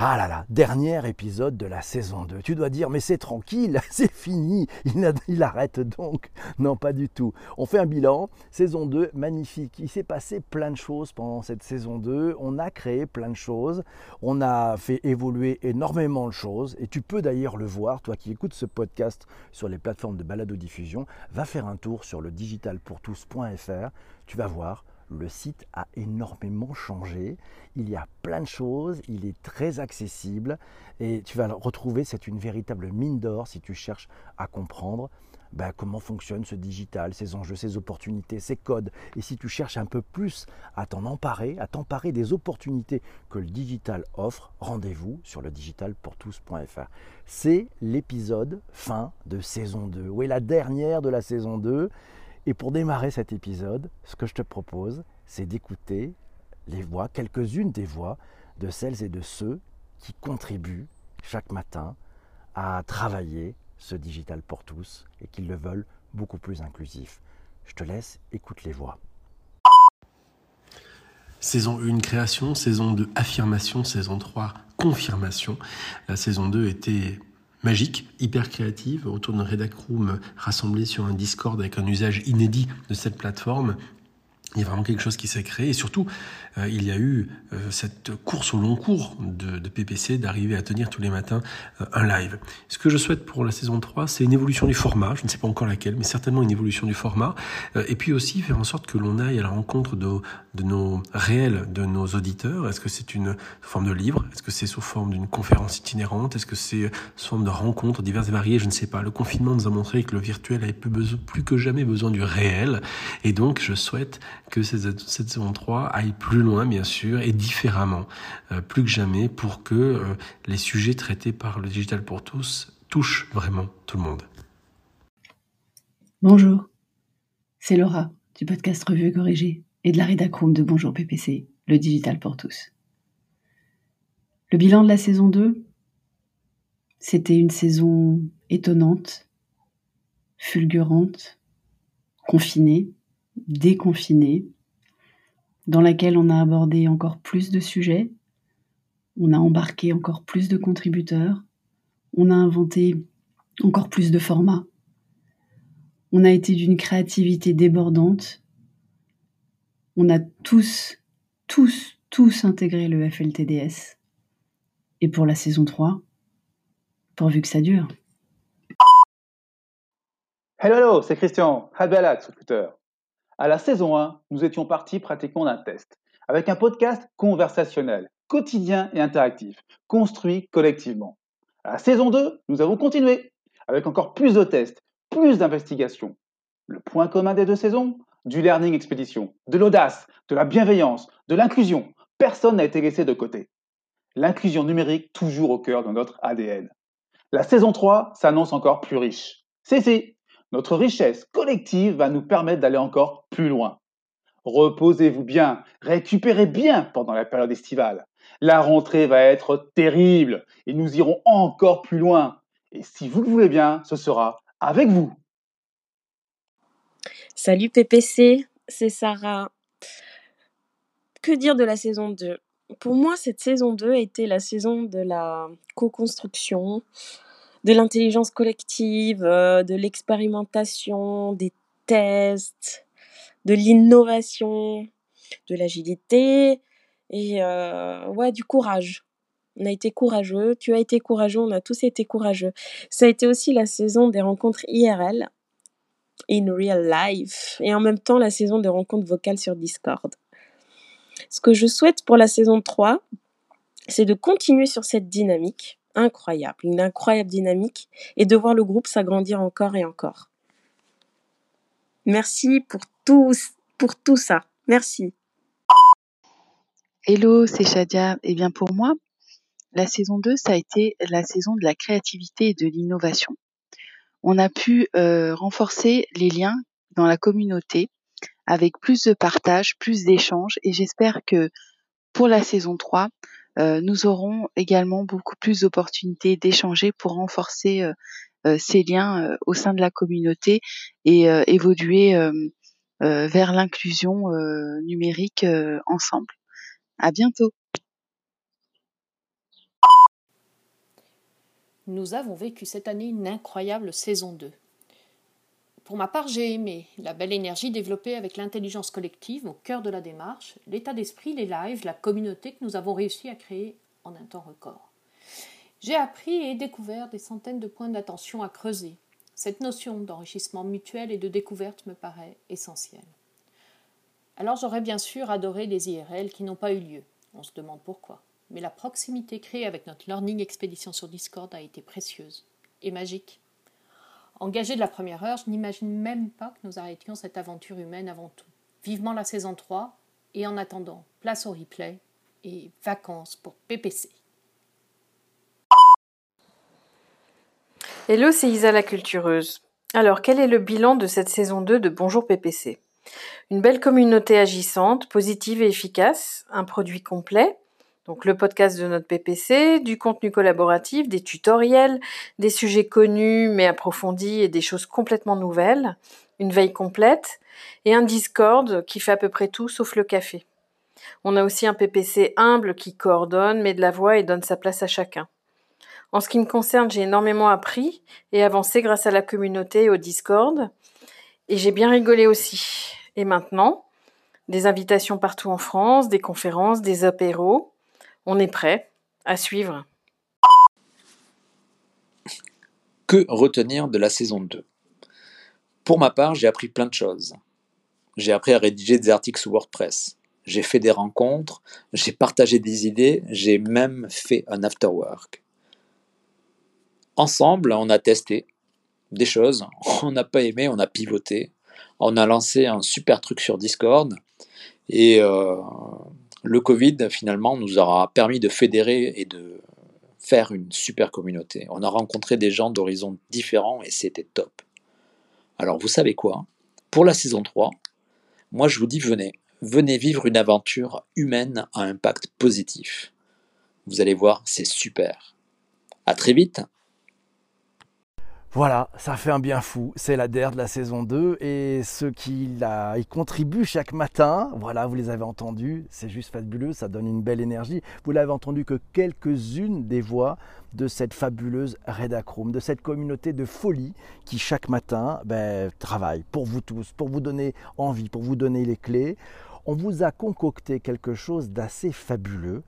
Ah là là, dernier épisode de la saison 2. Tu dois dire, mais c'est tranquille, c'est fini, il arrête donc. Non, pas du tout. On fait un bilan, saison 2, magnifique. Il s'est passé plein de choses pendant cette saison 2. On a créé plein de choses. On a fait évoluer énormément de choses. Et tu peux d'ailleurs le voir, toi qui écoutes ce podcast sur les plateformes de balado-diffusion, va faire un tour sur le digitalpourtous.fr. Tu vas voir. Le site a énormément changé, il y a plein de choses, il est très accessible et tu vas le retrouver, c'est une véritable mine d'or si tu cherches à comprendre comment fonctionne ce digital, ses enjeux, ses opportunités, ses codes. Et si tu cherches un peu plus à t'en emparer, à t'emparer des opportunités que le digital offre, rendez-vous sur le digitalpourtous.fr. C'est l'épisode fin de saison 2, oui, la dernière de la saison 2. Et pour démarrer cet épisode, ce que je te propose, c'est d'écouter les voix, quelques-unes des voix de celles et de ceux qui contribuent chaque matin à travailler ce digital pour tous et qui le veulent beaucoup plus inclusif. Je te laisse, écoute les voix. Saison 1, création. Saison 2, affirmation. Saison 3, confirmation. La saison 2 était... magique, hyper créative, autour d'un Rédac'Room rassemblé sur un Discord avec un usage inédit de cette plateforme. Il y a vraiment quelque chose qui s'est créé et surtout, il y a eu cette course au long cours de PPC d'arriver à tenir tous les matins un live. Ce que je souhaite pour la saison 3, c'est une évolution du format. Je ne sais pas encore laquelle, mais certainement une évolution du format. Et puis aussi faire en sorte que l'on aille à la rencontre de nos réels, de nos auditeurs. Est-ce que c'est une forme de livre? Est-ce que c'est sous forme d'une conférence itinérante? Est-ce que c'est sous forme de rencontres diverses et variées? Je ne sais pas. Le confinement nous a montré que le virtuel avait plus que jamais besoin du réel. Et donc, je souhaite que cette saison 3 aille plus loin, bien sûr, et différemment, plus que jamais, pour que les sujets traités par le digital pour tous touchent vraiment tout le monde. Bonjour, c'est Laura du podcast Revue et Corrigée et de la Rédac'Room de Bonjour PPC, le digital pour tous. Le bilan de la saison 2, c'était une saison étonnante, fulgurante, confinée, déconfinée, dans laquelle on a abordé encore plus de sujets, on a embarqué encore plus de contributeurs, on a inventé encore plus de formats. On a été d'une créativité débordante. On a tous intégré le FLTDS. Et pour la saison 3, pourvu que ça dure. Hello, c'est Christian, Hadbalak sur Twitter. À la saison 1, nous étions partis pratiquement d'un test, avec un podcast conversationnel, quotidien et interactif, construit collectivement. À la saison 2, nous avons continué, avec encore plus de tests, plus d'investigations. Le point commun des deux saisons, du learning expédition, de l'audace, de la bienveillance, de l'inclusion. Personne n'a été laissé de côté. L'inclusion numérique toujours au cœur de notre ADN. La saison 3 s'annonce encore plus riche. Notre richesse collective va nous permettre d'aller encore plus loin. Reposez-vous bien, récupérez bien pendant la période estivale. La rentrée va être terrible et nous irons encore plus loin. Et si vous le voulez bien, ce sera avec vous. Salut PPC, c'est Sarah. Que dire de la saison 2 ? Pour moi, cette saison 2 a été la saison de la co-construction, de l'intelligence collective, de l'expérimentation, des tests, de l'innovation, de l'agilité et du courage. On a été courageux, tu as été courageux, on a tous été courageux. Ça a été aussi la saison des rencontres IRL, in real life, et en même temps la saison des rencontres vocales sur Discord. Ce que je souhaite pour la saison 3, c'est de continuer sur cette dynamique, une incroyable dynamique, et de voir le groupe s'agrandir encore et encore. Merci pour tout ça. Merci. Hello, c'est Shadia. Et bien pour moi, la saison 2, ça a été la saison de la créativité et de l'innovation. On a pu renforcer les liens dans la communauté avec plus de partage, plus d'échanges, et j'espère que pour la saison 3, nous aurons également beaucoup plus d'opportunités d'échanger pour renforcer ces liens au sein de la communauté et évoluer vers l'inclusion numérique ensemble. À bientôt. nous avons vécu cette année une incroyable saison 2. Pour ma part, j'ai aimé la belle énergie développée avec l'intelligence collective au cœur de la démarche, l'état d'esprit, les lives, la communauté que nous avons réussi à créer en un temps record. J'ai appris et découvert des centaines de points d'attention à creuser. Cette notion d'enrichissement mutuel et de découverte me paraît essentielle. Alors j'aurais bien sûr adoré les IRL qui n'ont pas eu lieu. On se demande pourquoi. Mais la proximité créée avec notre Learning Expédition sur Discord a été précieuse et magique. Engagée de la première heure, je n'imagine même pas que nous arrêtions cette aventure humaine avant tout. Vivement la saison 3 et en attendant, place au replay et vacances pour PPC. Hello, c'est Isa la cultureuse. Alors, quel est le bilan de cette saison 2 de Bonjour PPC ? Une belle communauté agissante, positive et efficace, un produit complet, donc le podcast de notre PPC, du contenu collaboratif, des tutoriels, des sujets connus mais approfondis et des choses complètement nouvelles, une veille complète et un Discord qui fait à peu près tout sauf le café. On a aussi un PPC humble qui coordonne, met de la voix et donne sa place à chacun. En ce qui me concerne, j'ai énormément appris et avancé grâce à la communauté et au Discord. Et j'ai bien rigolé aussi. Et maintenant, des invitations partout en France, des conférences, des apéros. On est prêt à suivre. Que retenir de la saison 2 ? Pour ma part, j'ai appris plein de choses. J'ai appris à rédiger des articles sous WordPress. J'ai fait des rencontres, j'ai partagé des idées, j'ai même fait un afterwork. Ensemble, on a testé des choses, on n'a pas aimé, on a pivoté, on a lancé un super truc sur Discord et le Covid finalement nous aura permis de fédérer et de faire une super communauté. On a rencontré des gens d'horizons différents et c'était top. Alors vous savez quoi? Pour la saison 3, moi je vous dis venez vivre une aventure humaine à impact positif. Vous allez voir, c'est super. À très vite! Voilà, ça fait un bien fou, c'est la dernière de la saison 2 et ceux qui y contribuent chaque matin, voilà, vous les avez entendus, c'est juste fabuleux, ça donne une belle énergie. Vous l'avez entendu que quelques-unes des voix de cette fabuleuse Rédac'Room, de cette communauté de folie qui chaque matin travaille pour vous tous, pour vous donner envie, pour vous donner les clés. On vous a concocté quelque chose d'assez fabuleux,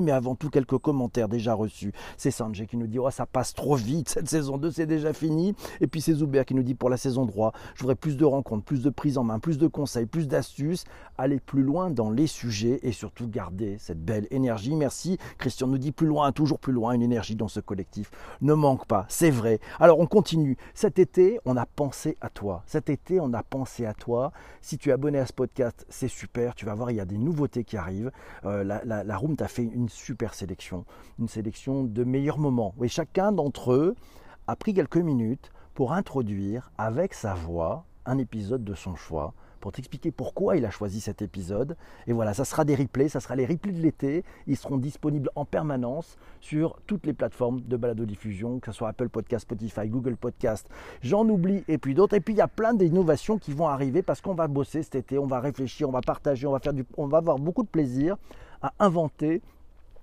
mais avant tout quelques commentaires déjà reçus. C'est Sanjay qui nous dit « Oh, ça passe trop vite, cette saison 2, c'est déjà fini ». Et puis c'est Zoubert qui nous dit « Pour la saison 3, je voudrais plus de rencontres, plus de prises en main, plus de conseils, plus d'astuces, aller plus loin dans les sujets et surtout garder cette belle énergie. Merci ». Christian nous dit « Plus loin, toujours plus loin, une énergie dans ce collectif. Ne manque pas, c'est vrai. Alors on continue. Cet été, on a pensé à toi. Si tu es abonné à ce podcast, c'est super. Tu vas voir, il y a des nouveautés qui arrivent. La Room t'a fait une super sélection. Une sélection de meilleurs moments. Oui, chacun d'entre eux a pris quelques minutes pour introduire avec sa voix un épisode de son choix, pour t'expliquer pourquoi il a choisi cet épisode. Et voilà, ça sera des replays, ça sera les replays de l'été. Ils seront disponibles en permanence sur toutes les plateformes de balado-diffusion, que ce soit Apple Podcast, Spotify, Google Podcast, j'en oublie, et puis d'autres. Et puis, il y a plein d'innovations qui vont arriver parce qu'on va bosser cet été, on va réfléchir, on va partager, on va avoir beaucoup de plaisir à inventer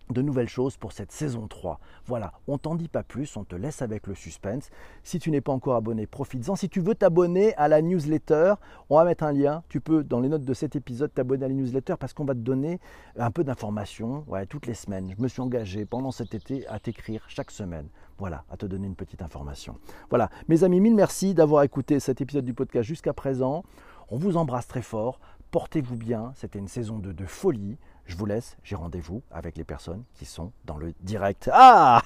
de nouvelles choses pour cette saison 3. Voilà, on t'en dit pas plus, on te laisse avec le suspense. Si tu n'es pas encore abonné, profites-en. Si tu veux t'abonner à la newsletter, on va mettre un lien. Tu peux, dans les notes de cet épisode, t'abonner à la newsletter parce qu'on va te donner un peu d'informations toutes les semaines. Je me suis engagé pendant cet été à t'écrire chaque semaine. Voilà, à te donner une petite information. Voilà, mes amis, mille merci d'avoir écouté cet épisode du podcast jusqu'à présent. On vous embrasse très fort. Portez-vous bien, c'était une saison 2 de folie. Je vous laisse, j'ai rendez-vous avec les personnes qui sont dans le direct. Ah !